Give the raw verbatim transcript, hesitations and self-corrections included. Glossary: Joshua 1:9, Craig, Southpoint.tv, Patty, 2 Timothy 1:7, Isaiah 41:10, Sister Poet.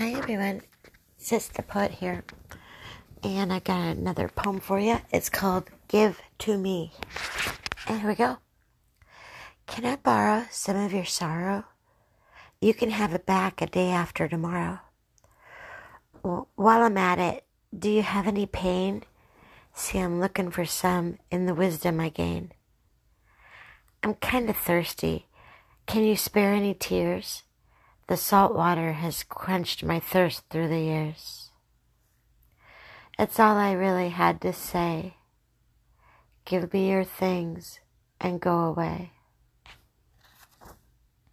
Hi everyone, Sister Poet here, and I got another poem for you. It's called Give to Me, and here we go. Can I borrow some of your sorrow? You can have it back a day after tomorrow. Well, while I'm at it, do you have any pain? See, I'm looking for some in the wisdom I gain. I'm kind of thirsty. Can you spare any tears? The salt water has quenched my thirst through the years. It's all I really had to say. Give me your things and go away.